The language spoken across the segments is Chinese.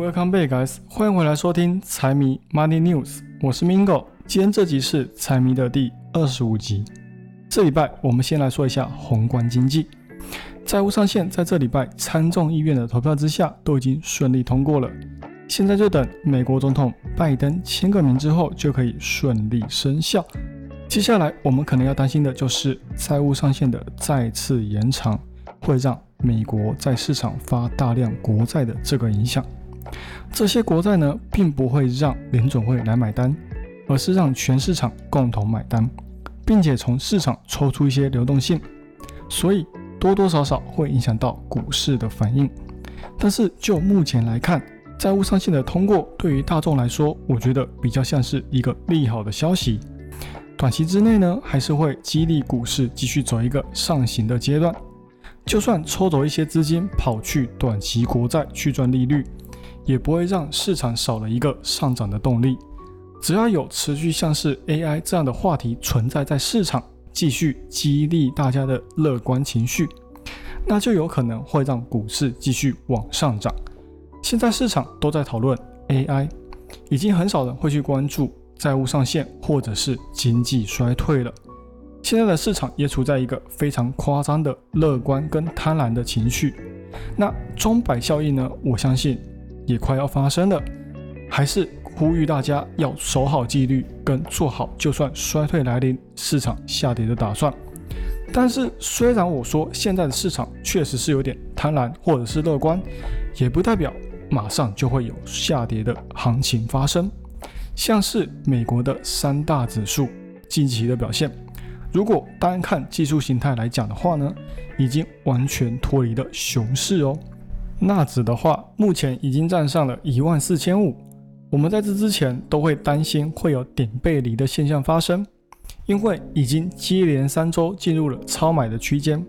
Welcome back, guys！ 欢迎回来收听财迷 Money News， 我是 Mingo。今天这集是财迷的第25集。这礼拜我们先来说一下宏观经济。债务上限在这礼拜参众议院的投票之下都已经顺利通过了，现在就等美国总统拜登签个名之后就可以顺利生效。接下来我们可能要担心的就是债务上限的再次延长，会让美国在市场发大量国债的这个影响。这些国债呢，并不会让联准会来买单，而是让全市场共同买单，并且从市场抽出一些流动性，所以多多少少会影响到股市的反应。但是就目前来看，债务上限的通过对于大众来说，我觉得比较像是一个利好的消息。短期之内呢，还是会激励股市继续走一个上行的阶段。就算抽走一些资金跑去短期国债去赚利率，也不会让市场少了一个上涨的动力。只要有持续像是 AI 这样的话题存在在市场，继续激励大家的乐观情绪，那就有可能会让股市继续往上涨。现在市场都在讨论 AI， 已经很少人会去关注债务上限或者是经济衰退了。现在的市场也处在一个非常夸张的乐观跟贪婪的情绪。那钟摆效应呢，我相信也快要发生了，还是呼吁大家要守好纪律跟做好就算衰退来临市场下跌的打算。但是虽然我说现在的市场确实是有点贪婪或者是乐观，也不代表马上就会有下跌的行情发生。像是美国的三大指数近期的表现，如果单看技术形态来讲的话呢，已经完全脱离了熊市哦。纳指的话，目前已经站上了14500。我们在这之前都会担心会有点背离的现象发生，因为已经接连3周进入了超买的区间。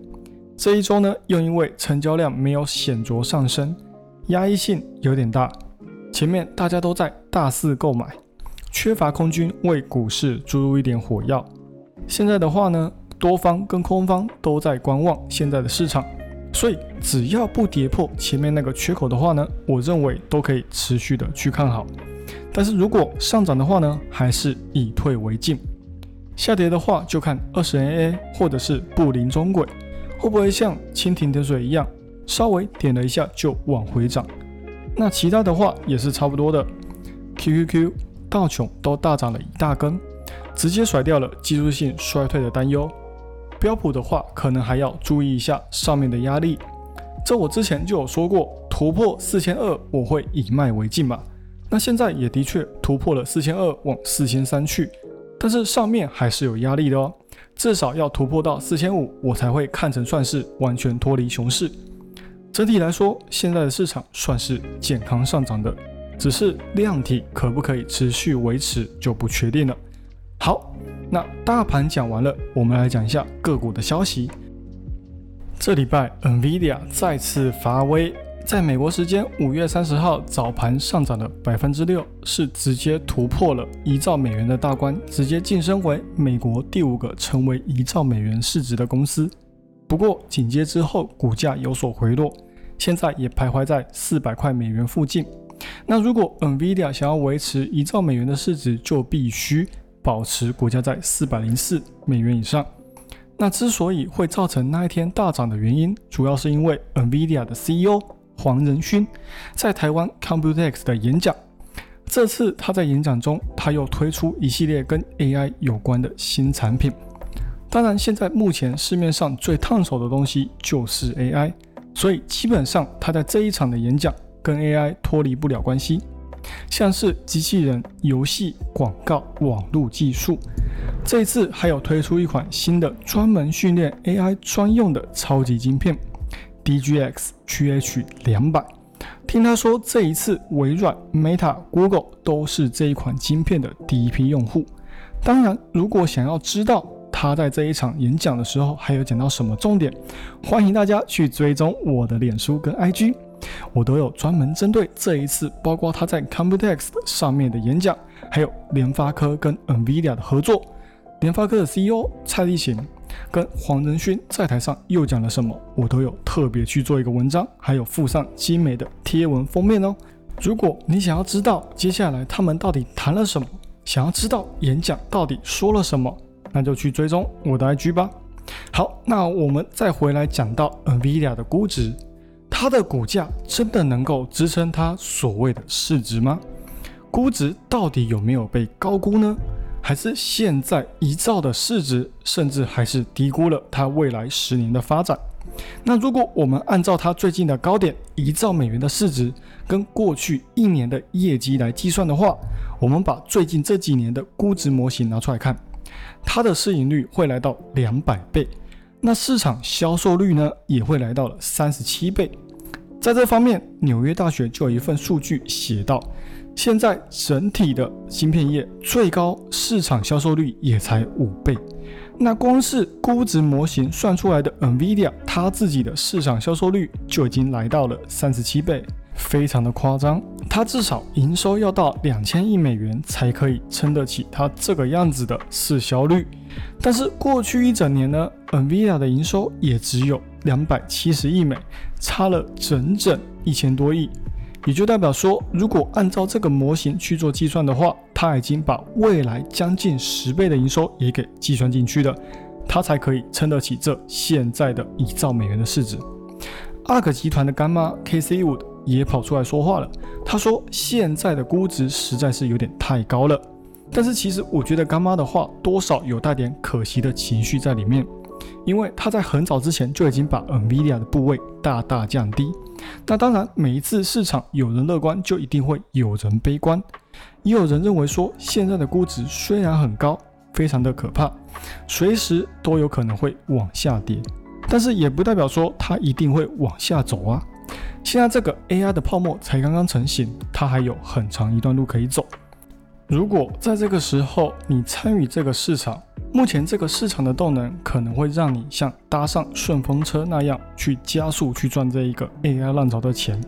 这一周呢，又因为成交量没有显著上升，压抑性有点大。前面大家都在大肆购买，缺乏空军为股市注入一点火药。现在的话呢，多方跟空方都在观望现在的市场，所以只要不跌破前面那个缺口的话呢，我认为都可以持续的去看好。但是如果上涨的话呢，还是以退为进；下跌的话，就看20MA 或者是布林中轨会不会像蜻蜓点水一样，稍微点了一下就往回涨。那其他的话也是差不多的 ，QQQ、道琼都大涨了一大根。直接甩掉了技术性衰退的担忧。标普的话，可能还要注意一下上面的压力。这我之前就有说过，突破4200我会以卖为进嘛。那现在也的确突破了4200往4300去，但是上面还是有压力的哦。至少要突破到4500我才会看成算是完全脱离熊市。整体来说，现在的市场算是健康上涨的，只是量体可不可以持续维持就不确定了。好，那大盘讲完了，我们来讲一下个股的消息。这礼拜 NVIDIA 再次发威，在美国时间5月30号早盘上涨了 6%， 是直接突破了1兆美元的大关，直接晋升为美国第5个成为1兆美元市值的公司。不过紧接之后股价有所回落，现在也徘徊在400块美元附近。那如果 NVIDIA 想要维持1兆美元的市值，就必须保持股价在404美元以上。那之所以会造成那一天大涨的原因，主要是因为 NVIDIA 的 CEO 黄仁勋在台湾 Computex 的演讲。这次他在演讲中，他又推出一系列跟 AI 有关的新产品。当然现在目前市面上最烫手的东西就是 AI， 所以基本上他在这一场的演讲跟 AI 脱离不了关系。像是机器人、游戏、广告、网络技术，这一次还有推出一款新的专门训练 AI 专用的超级晶片 DGX-GH200。听他说，这一次微软、Meta、Google 都是这一款晶片的第一批用户。当然，如果想要知道他在这一场演讲的时候还有讲到什么重点，欢迎大家去追踪我的脸书跟 IG。我都有专门针对这一次，包括他在 Computex 上面的演讲，还有联发科跟 NVIDIA 的合作，联发科的 CEO 蔡立行跟黄仁勋在台上又讲了什么，我都有特别去做一个文章，还有附上精美的贴文封面哦。如果你想要知道接下来他们到底谈了什么，想要知道演讲到底说了什么，那就去追踪我的 IG 吧。好，那我们再回来讲到 NVIDIA 的估值，它的股价真的能够支撑它所谓的市值吗？估值到底有没有被高估呢？还是现在一兆的市值甚至还是低估了它未来10年的发展？那如果我们按照它最近的高点$1兆的市值跟过去1年的业绩来计算的话，我们把最近这几年的估值模型拿出来看，它的市盈率会来到200倍，那市场销售率呢也会来到了37倍。在这方面，纽约大学就有一份数据写到，现在整体的芯片业最高市场销售率也才5倍，那光是估值模型算出来的 NVIDIA 它自己的市场销售率就已经来到了37倍，非常的夸张。它至少营收要到$2000亿才可以撑得起它这个样子的市销率。但是过去一整年呢， NVIDIA 的营收也只有$270亿，差了整整1000多亿，也就代表说，如果按照这个模型去做计算的话，它已经把未来将近10倍的营收也给计算进去了，它才可以撑得起这现在的$1兆的市值。ARK 集团的干妈 Casey Wood 也跑出来说话了，她说现在的估值实在是有点太高了，但是其实我觉得干妈的话多少有带点可惜的情绪在里面，因为他在很早之前就已经把 NVIDIA 的部位大大降低。那当然，每一次市场有人乐观就一定会有人悲观，也有人认为说现在的估值虽然很高，非常的可怕，随时都有可能会往下跌，但是也不代表说它一定会往下走啊。现在这个 AI 的泡沫才刚刚成型，它还有很长一段路可以走。如果在这个时候你参与这个市场，目前这个市场的动能可能会让你像搭上顺风车那样去加速去赚这一个 AI 浪潮的钱，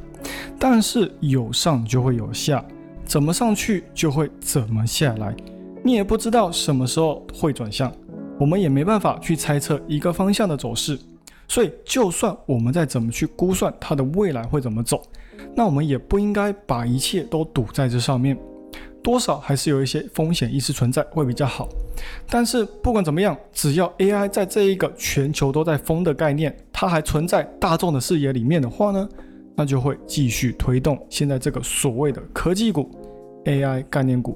但是有上就会有下，怎么上去就会怎么下来，你也不知道什么时候会转向，我们也没办法去猜测一个方向的走势，所以就算我们再怎么去估算它的未来会怎么走，那我们也不应该把一切都赌在这上面，多少还是有一些风险意识存在会比较好。但是不管怎么样，只要 AI 在这一个全球都在疯的概念它还存在大众的视野里面的话呢，那就会继续推动现在这个所谓的科技股、 AI 概念股，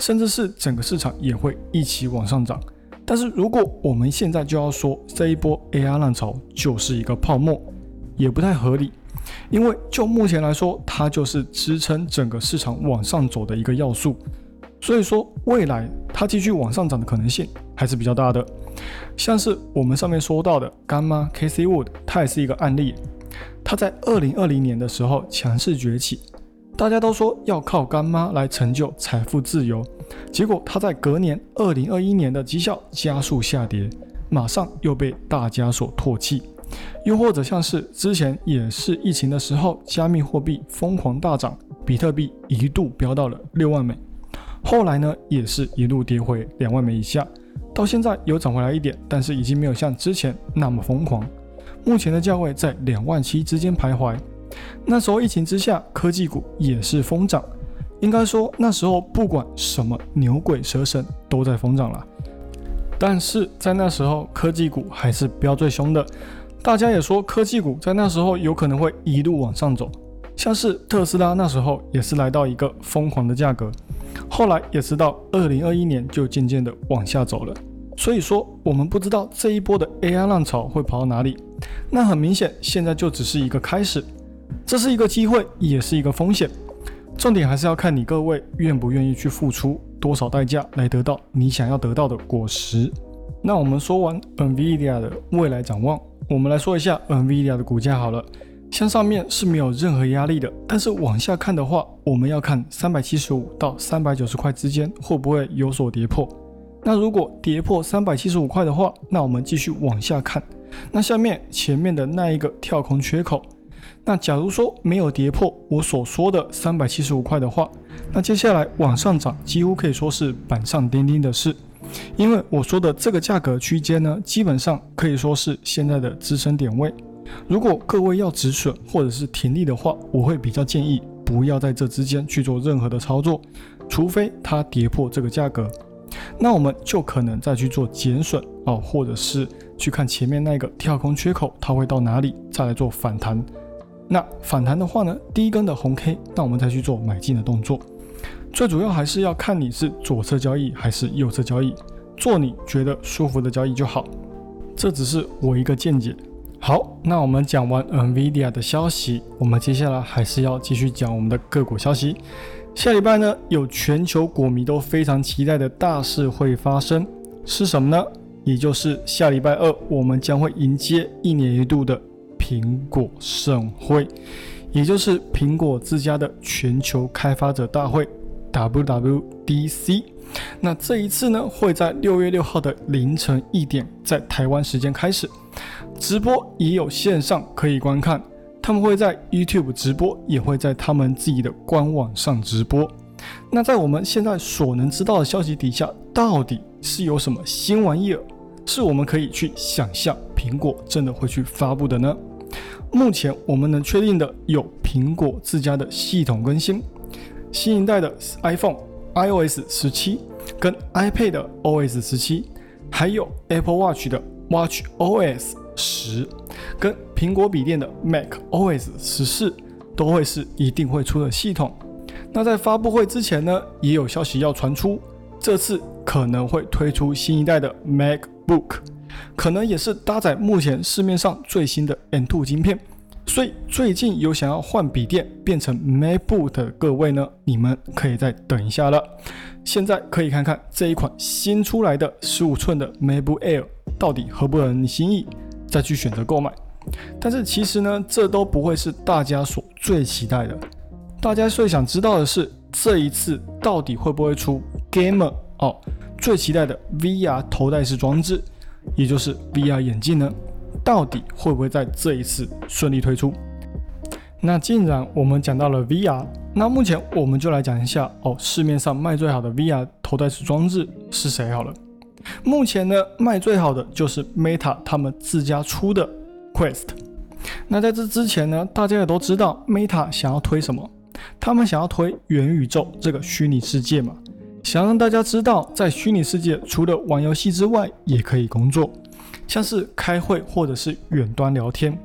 甚至是整个市场也会一起往上涨。但是如果我们现在就要说这一波 AI 浪潮就是一个泡沫，也不太合理，因为就目前来说，它就是支撑整个市场往上走的一个要素，所以说未来它继续往上涨的可能性还是比较大的。像是我们上面说到的干妈 Casey Wood， 她也是一个案例。她在2020年的时候强势崛起，大家都说要靠干妈来成就财富自由，结果她在隔年2021年的绩效加速下跌，马上又被大家所唾弃。又或者像是之前也是疫情的时候，加密货币疯狂大涨，比特币一度飙到了$60,000，后来呢也是一路跌回$20,000以下，到现在有涨回来一点，但是已经没有像之前那么疯狂，目前的价位在$27,000之间徘徊。那时候疫情之下，科技股也是疯涨，应该说那时候不管什么牛鬼蛇神都在疯涨了，但是在那时候科技股还是飙最凶的，大家也说科技股在那时候有可能会一路往上走，像是特斯拉那时候也是来到一个疯狂的价格，后来也是到2021年就渐渐的往下走了。所以说我们不知道这一波的 AI 浪潮会跑到哪里，那很明显现在就只是一个开始，这是一个机会也是一个风险，重点还是要看你各位愿不愿意去付出多少代价来得到你想要得到的果实。那我们说完 NVIDIA 的未来展望，我们来说一下 NVIDIA 的股价好了，像上面是没有任何压力的，但是往下看的话，我们要看375到390块之间会不会有所跌破。那如果跌破375块的话，那我们继续往下看，那下面前面的那一个跳空缺口，那假如说没有跌破我所说的375块的话，那接下来往上涨几乎可以说是板上钉钉的事，因为我说的这个价格区间呢，基本上可以说是现在的支撑点位。如果各位要止损或者是停利的话，我会比较建议不要在这之间去做任何的操作，除非它跌破这个价格，那我们就可能再去做减损哦，或者是去看前面那个跳空缺口它会到哪里，再来做反弹。那反弹的话呢，第一根的红 K， 那我们再去做买进的动作。最主要还是要看你是左侧交易还是右侧交易，做你觉得舒服的交易就好，这只是我一个见解。好，那我们讲完 NVIDIA 的消息，我们接下来还是要继续讲我们的个股消息。下礼拜呢，有全球股民都非常期待的大事会发生，是什么呢？也就是下礼拜二，我们将会迎接一年一度的苹果盛会，也就是苹果自家的全球开发者大会 WWDC。那这一次呢，会在6月6号的凌晨1点，在台湾时间开始。直播也有线上可以观看，他们会在 YouTube 直播，也会在他们自己的官网上直播。那在我们现在所能知道的消息底下，到底是有什么新玩意儿是我们可以去想象苹果真的会去发布的呢？目前我们能确定的有苹果自家的系统更新，新一代的 iPhone iOS 17跟 iPad 的 OS 17，还有 Apple Watch 的 WatchOS 10跟苹果笔电的 MacOS 14都会是一定会出的系统。那在发布会之前呢，也有消息要传出，这次可能会推出新一代的 MacBook， 可能也是搭载目前市面上最新的 M2 晶片，所以最近有想要换笔电变成 MacBook 的各位呢，你们可以再等一下了。现在可以看看这一款新出来的15寸的 MacBook Air 到底合不合你心意，再去选择购买。但是其实呢，这都不会是大家所最期待的，大家最想知道的是这一次到底会不会出 Gamer 最期待的 VR 头戴式装置，也就是 VR 眼镜呢，到底会不会在这一次顺利推出？那既然我们讲到了 VR， 那目前我们就来讲一下市面上卖最好的 VR 头戴式装置是谁好了。目前呢，卖最好的就是 Meta 他们自家出的 Quest。 那在这之前呢，大家也都知道 Meta 想要推什么，他们想要推元宇宙这个虚拟世界嘛，想让大家知道在虚拟世界除了玩游戏之外也可以工作，像是开会或者是远端聊天。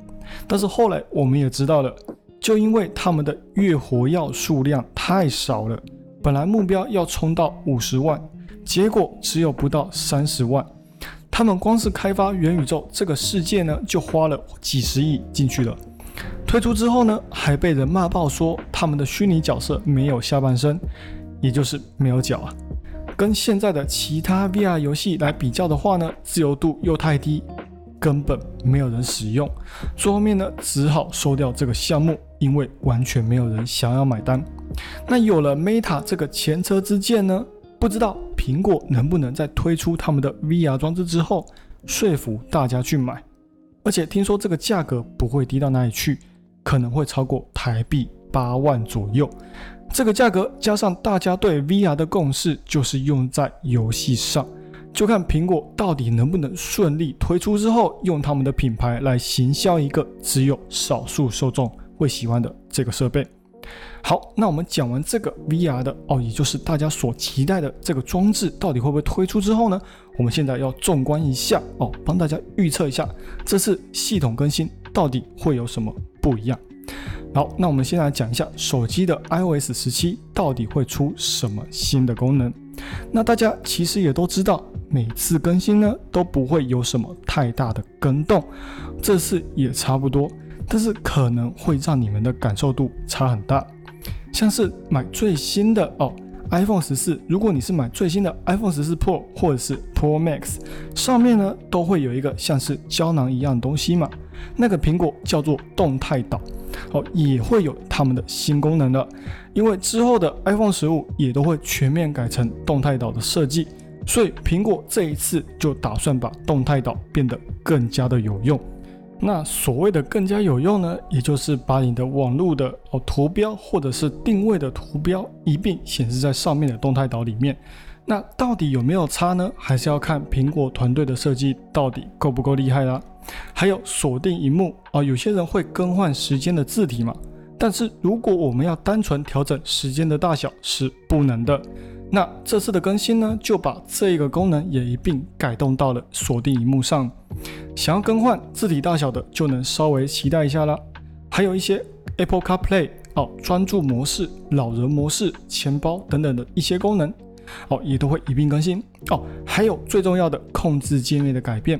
但是后来我们也知道了，就因为他们的月活跃数量太少了，本来目标要冲到50万，结果只有不到30万。他们光是开发元宇宙这个世界呢，就花了几十亿进去了。推出之后呢，还被人骂爆说他们的虚拟角色没有下半身，也就是没有脚啊。跟现在的其他 VR 游戏来比较的话呢，自由度又太低，根本没有人使用。最后面呢，只好收掉这个项目，因为完全没有人想要买单。那有了 Meta 这个前车之鉴呢，不知道苹果能不能在推出他们的 VR 装置之后说服大家去买，而且听说这个价格不会低到哪里去，可能会超过台币8万左右。这个价格加上大家对 VR 的共识，就是用在游戏上，就看苹果到底能不能顺利推出之后，用他们的品牌来行销一个只有少数受众会喜欢的这个设备。好，那我们讲完这个 VR 的也就是大家所期待的这个装置到底会不会推出之后呢，我们现在要纵观一下帮大家预测一下这次系统更新到底会有什么不一样。好，那我们先来讲一下手机的 iOS 17到底会出什么新的功能。那大家其实也都知道，每次更新呢都不会有什么太大的更动，这次也差不多，但是可能会让你们的感受度差很大。像是买最新的iPhone 14，如果你是买最新的 iPhone 14 Pro 或者是 Pro Max， 上面呢都会有一个像是胶囊一样的东西嘛，那个苹果叫做动态岛也会有他们的新功能了。因为之后的 iPhone 15也都会全面改成动态岛的设计，所以苹果这一次就打算把动态岛变得更加的有用。那所谓的更加有用呢，也就是把你的网络的图标或者是定位的图标一并显示在上面的动态岛里面。那到底有没有差呢？还是要看苹果团队的设计到底够不够厉害啦。还有锁定萤幕有些人会更换时间的字体嘛，但是如果我们要单纯调整时间的大小是不能的。那这次的更新呢，就把这个功能也一并改动到了锁定萤幕上，想要更换字体大小的就能稍微期待一下啦。还有一些 Apple CarPlay 专注模式、老人模式、钱包等等的一些功能也都会一并更新还有最重要的控制界面的改变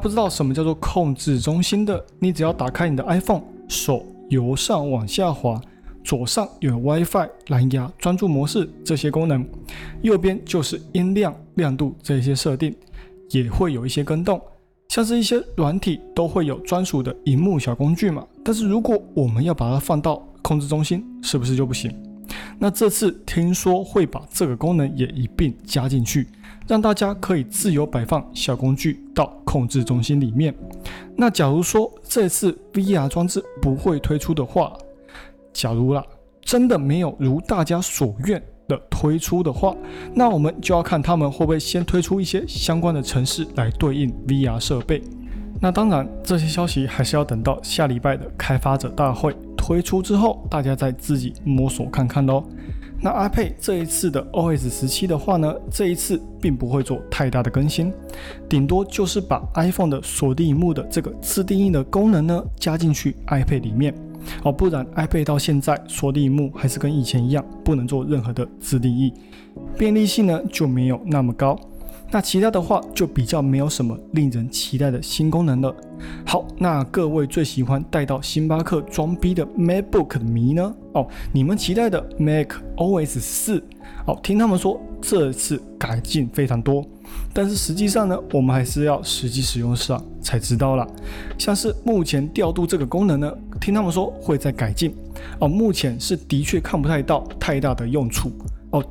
不知道什么叫做控制中心的，你只要打开你的 iPhone， 手由上往下滑，左上有 Wi-Fi、 蓝牙、专注模式这些功能，右边就是音量、亮度这些设定，也会有一些更动，像是一些软体都会有专属的萤幕小工具嘛。但是如果我们要把它放到控制中心，是不是就不行？那这次听说会把这个功能也一并加进去，让大家可以自由摆放小工具到控制中心里面。那假如说这次 VR 装置不会推出的话，假如啦，真的没有如大家所愿的推出的话，那我们就要看他们会不会先推出一些相关的程式来对应 VR 设备。那当然，这些消息还是要等到下礼拜的开发者大会推出之后，大家再自己摸索看看咯。那 iPad 这一次的 OS 17的话呢，这一次并不会做太大的更新，顶多就是把 iPhone 的锁定萤幕的这个自定义的功能呢加进去 iPad 里面不然 iPad 到现在锁定萤幕还是跟以前一样，不能做任何的自定义，便利性呢就没有那么高。那其他的话就比较没有什么令人期待的新功能了。好，那各位最喜欢带到星巴克装逼的 MacBook 迷呢你们期待的 MacOS 14听他们说这次改进非常多，但是实际上呢，我们还是要实际使用上才知道啦。像是目前调度这个功能呢，听他们说会在改进目前是的确看不太到太大的用处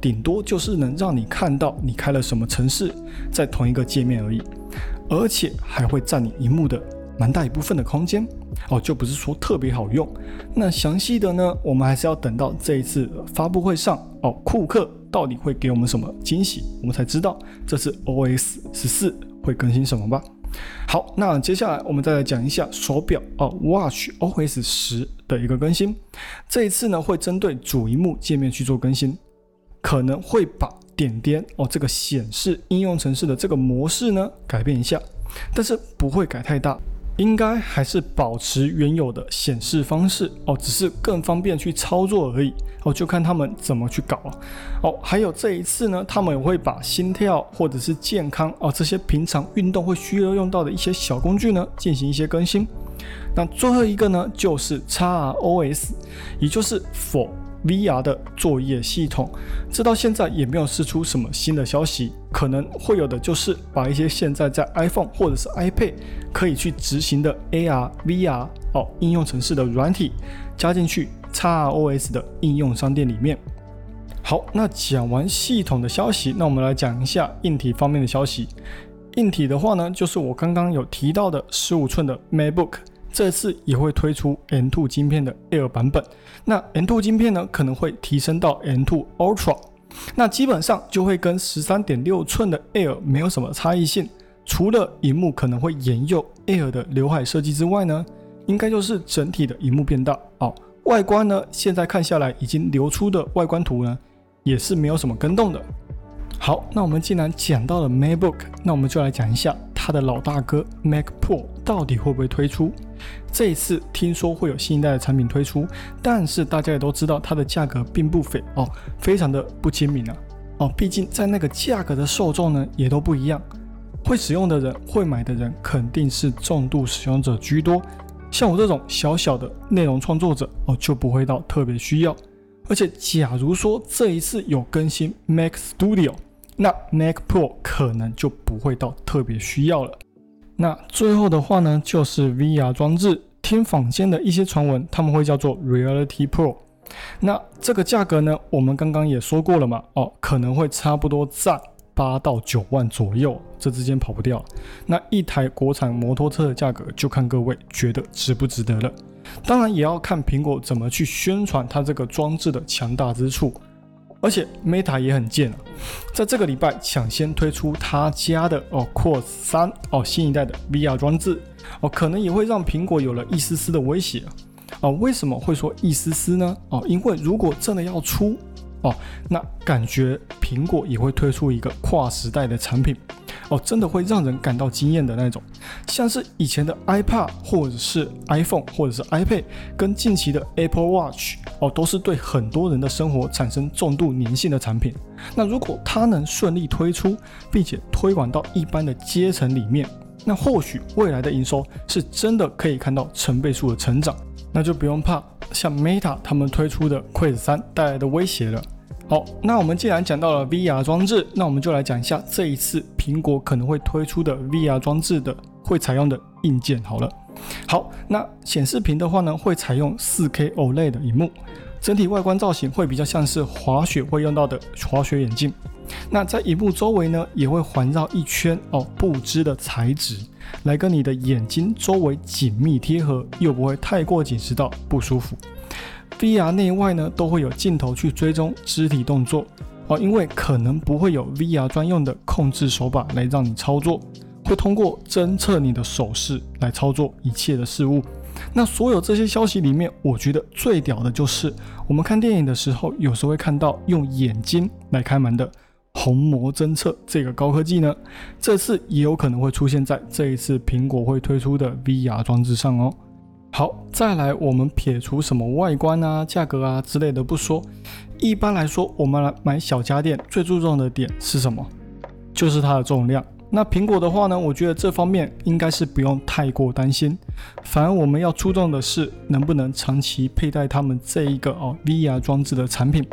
顶多就是能让你看到你开了什么程式在同一个界面而已，而且还会占你萤幕的蛮大一部分的空间就不是说特别好用。那详细的呢，我们还是要等到这一次发布会上库克到底会给我们什么惊喜，我们才知道这次 OS 14会更新什么吧。好，那接下来我们再来讲一下手表WatchOS 10的一个更新。这一次呢，会针对主萤幕界面去做更新，可能会把点点这个显示应用程式的这个模式呢改变一下，但是不会改太大，应该还是保持原有的显示方式只是更方便去操作而已就看他们怎么去搞还有这一次呢，他们也会把心跳或者是健康这些平常运动会需要用到的一些小工具呢进行一些更新。那最后一个呢，就是 XROS， 也就是for VR 的作业系统，这到现在也没有释出什么新的消息，可能会有的就是把一些现在在 iPhone 或者是 iPad 可以去执行的 AR、VR 应用程式的软体加进去 XROS 的应用商店里面。好，那讲完系统的消息，那我们来讲一下硬体方面的消息。硬体的话呢，就是我刚刚有提到的15寸的 MacBook，这次也会推出 M2 晶片的 Air 版本，那 M2 晶片呢可能会提升到 M2 Ultra， 那基本上就会跟 13.6 寸的 Air 没有什么差异性，除了萤幕可能会沿用 Air 的刘海设计之外呢，应该就是整体的萤幕变大外观呢，现在看下来已经流出的外观图呢也是没有什么更动的。好，那我们既然讲到了 MacBook， 那我们就来讲一下它的老大哥 Mac Pro 到底会不会推出。这一次听说会有新一代的产品推出，但是大家也都知道它的价格并不菲非常的不亲民毕竟在那个价格的受众呢也都不一样，会使用的人、会买的人肯定是重度使用者居多，像我这种小小的内容创作者就不会到特别需要。而且假如说这一次有更新 Mac Studio，那 Mac Pro 可能就不会到特别需要了。那最后的话呢，就是 VR 装置，听坊间的一些传闻，他们会叫做 Reality Pro。 那这个价格呢，我们刚刚也说过了嘛可能会差不多在8到9万左右，这之间跑不掉。那一台国产摩托车的价格就看各位觉得值不值得了，当然也要看苹果怎么去宣传它这个装置的强大之处。而且 Meta 也很贱在这个礼拜抢先推出他家的Quest 3新一代的 VR 装置可能也会让苹果有了一丝丝的威胁啊，为什么会说一丝丝呢？啊，因为如果真的要出哦，那感觉苹果也会推出一个跨时代的产品哦，真的会让人感到惊艳的那种。像是以前的 iPad 或者是 iPhone 或者是 iPad 跟近期的 Apple Watch 哦，都是对很多人的生活产生重度粘性的产品。那如果它能顺利推出，并且推广到一般的阶层里面，那或许未来的营收是真的可以看到成倍数的成长。那就不用怕像 Meta 他们推出的 Quest 3带来的威胁了。好，那我们既然讲到了 VR 装置，那我们就来讲一下这一次苹果可能会推出的 VR 装置的会采用的硬件好了。好，那显示屏的话呢，会采用 4K OLED 的萤幕，整体外观造型会比较像是滑雪会用到的滑雪眼镜。那在萤幕周围呢，也会环绕一圈哦布织的材质，来跟你的眼睛周围紧密贴合，又不会太过紧实到不舒服。VR 内外呢都会有镜头去追踪肢体动作哦，因为可能不会有 VR 专用的控制手把来让你操作，会通过侦测你的手势来操作一切的事物。那所有这些消息里面，我觉得最屌的就是我们看电影的时候，有时候会看到用眼睛来开门的虹膜侦测这个高科技呢，这次也有可能会出现在这一次苹果会推出的 VR 装置上哦。好，再来我们撇除什么外观啊、价格啊之类的不说，一般来说我们来买小家电最注重的点是什么？就是它的重量。那苹果的话呢，我觉得这方面应该是不用太过担心，反而我们要注重的是能不能长期佩戴他们这一个VR 装置的产品。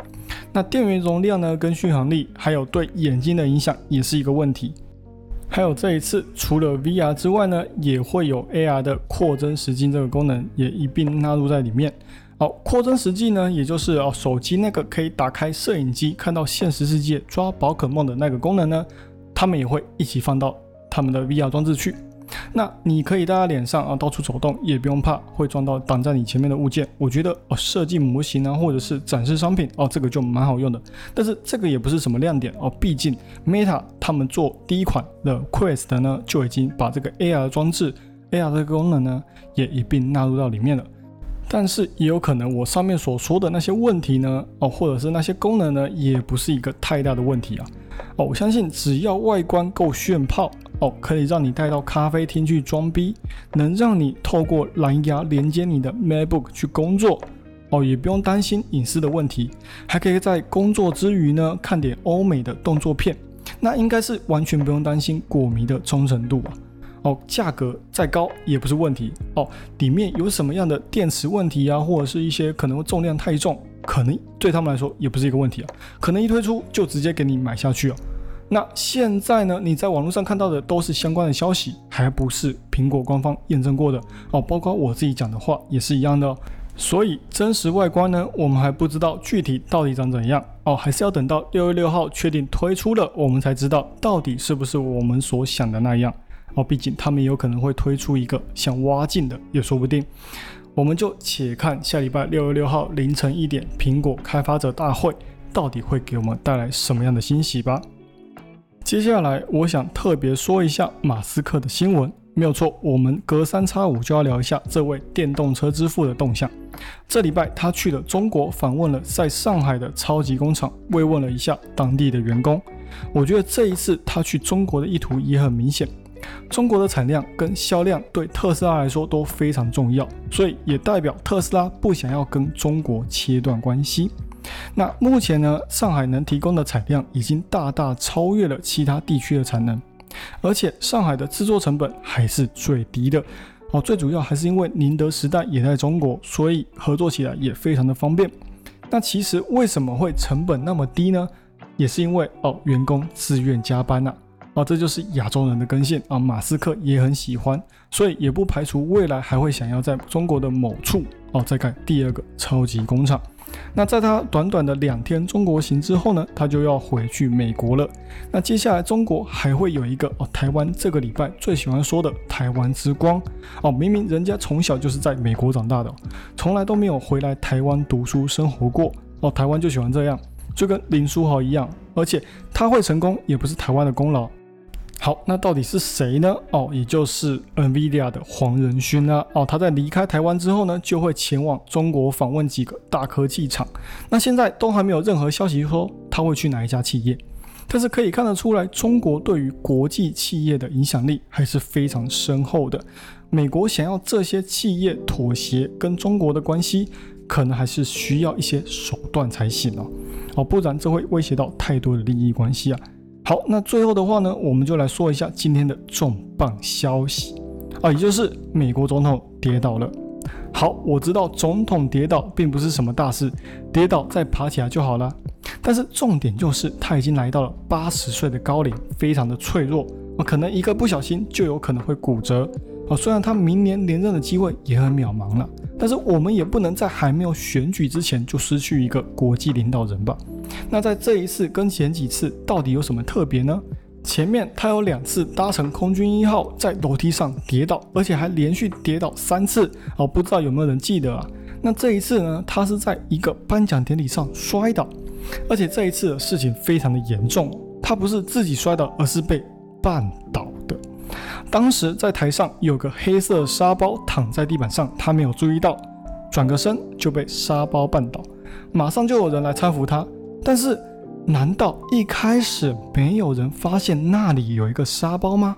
那电源容量呢，跟续航力，还有对眼睛的影响也是一个问题。还有这一次除了 VR 之外呢，也会有 AR 的扩增实境这个功能也一并纳入在里面。扩增实境呢，也就是手机那个可以打开摄影机看到现实世界抓宝可梦的那个功能呢，他们也会一起放到他们的 VR 装置去。那你可以戴在脸上到处走动，也不用怕会撞到挡在你前面的物件。我觉得设计模型啊，或者是展示商品这个就蛮好用的。但是这个也不是什么亮点毕竟 Meta 他们做第一款的 Quest 呢，就已经把这个 AR 装置 AR 这个功能呢也一并纳入到里面了。但是也有可能我上面所说的那些问题呢或者是那些功能呢，也不是一个太大的问题啊。我相信只要外观够炫炮可以让你带到咖啡厅去装逼，能让你透过蓝牙连接你的 MacBook 去工作也不用担心隐私的问题，还可以在工作之余呢看点欧美的动作片，那应该是完全不用担心果迷的忠诚度啊。价格再高也不是问题里面有什么样的电池问题啊，或者是一些可能重量太重，可能对他们来说也不是一个问题啊，可能一推出就直接给你买下去啊。那现在呢，你在网络上看到的都是相关的消息，还不是苹果官方验证过的包括我自己讲的话也是一样的所以真实外观呢，我们还不知道具体到底长怎样还是要等到6月6号确定推出了，我们才知道到底是不是我们所想的那样毕竟他们有可能会推出一个像挖镜的也说不定。我们就且看下礼拜6月6号凌晨1点苹果开发者大会到底会给我们带来什么样的惊喜吧。接下来我想特别说一下马斯克的新闻，没有错，我们隔三差五就要聊一下这位电动车之父的动向。这礼拜他去了中国，访问了在上海的超级工厂，慰问了一下当地的员工。我觉得这一次他去中国的意图也很明显，中国的产量跟销量对特斯拉来说都非常重要，所以也代表特斯拉不想要跟中国切断关系。那目前呢，上海能提供的产量已经大大超越了其他地区的产能，而且上海的制作成本还是最低的最主要还是因为宁德时代也在中国，所以合作起来也非常的方便。那其实为什么会成本那么低呢？也是因为员工自愿加班这就是亚洲人的根性马斯克也很喜欢，所以也不排除未来还会想要在中国的某处再盖第二个超级工厂。那在他短短的2天中国行之后呢，他就要回去美国了。那接下来中国还会有一个台湾这个礼拜最喜欢说的台湾之光明明人家从小就是在美国长大的从来都没有回来台湾读书生活过台湾就喜欢这样，就跟林书豪一样。而且他会成功也不是台湾的功劳，好，那到底是谁呢？哦，也就是 NVIDIA 的黄仁勋啊。哦，他在离开台湾之后呢，就会前往中国访问几个大科技厂。那现在都还没有任何消息说他会去哪一家企业，但是可以看得出来，中国对于国际企业的影响力还是非常深厚的。美国想要这些企业妥协跟中国的关系，可能还是需要一些手段才行哦。哦，不然这会威胁到太多的利益关系啊。好，那最后的话呢，我们就来说一下今天的重磅消息啊，也就是美国总统跌倒了。好，我知道总统跌倒并不是什么大事，跌倒再爬起来就好了。但是重点就是他已经来到了80岁的高龄，非常的脆弱，可能一个不小心就有可能会骨折。虽然他明年连任的机会也很渺茫了，但是我们也不能在还没有选举之前就失去一个国际领导人吧。那在这一次跟前几次到底有什么特别呢？前面他有2次搭乘空军1号在楼梯上跌倒，而且还连续跌倒3次，不知道有没有人记得啊？那这一次呢，他是在一个颁奖典礼上摔倒，而且这一次的事情非常的严重，他不是自己摔倒，而是被绊倒的。当时在台上有个黑色的沙包躺在地板上，他没有注意到，转个身就被沙包绊倒，马上就有人来搀扶他。但是难道一开始没有人发现那里有一个沙包吗？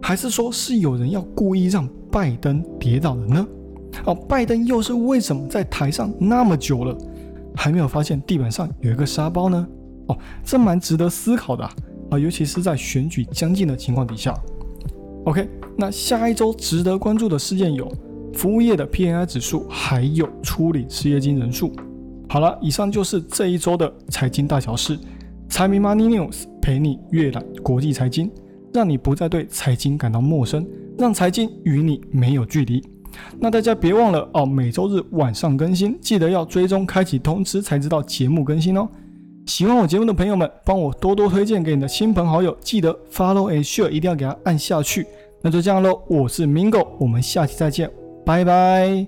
还是说是有人要故意让拜登跌倒的呢？拜登又是为什么在台上那么久了还没有发现地板上有一个沙包呢？这蛮值得思考的啊，尤其是在选举将近的情况底下。OK， 那下一周值得关注的事件有服务业的 PMI 指数，还有初领失业金人数。好了，以上就是这一周的财经大小事，财迷 Money News 陪你阅览国际财经，让你不再对财经感到陌生，让财经与你没有距离。那大家别忘了哦，每周日晚上更新，记得要追踪开启通知才知道节目更新哦。喜欢我节目的朋友们，帮我多多推荐给你的亲朋好友，记得 follow and share， 一定要给它按下去。那就这样咯，我是 Mingo， 我们下期再见，拜拜。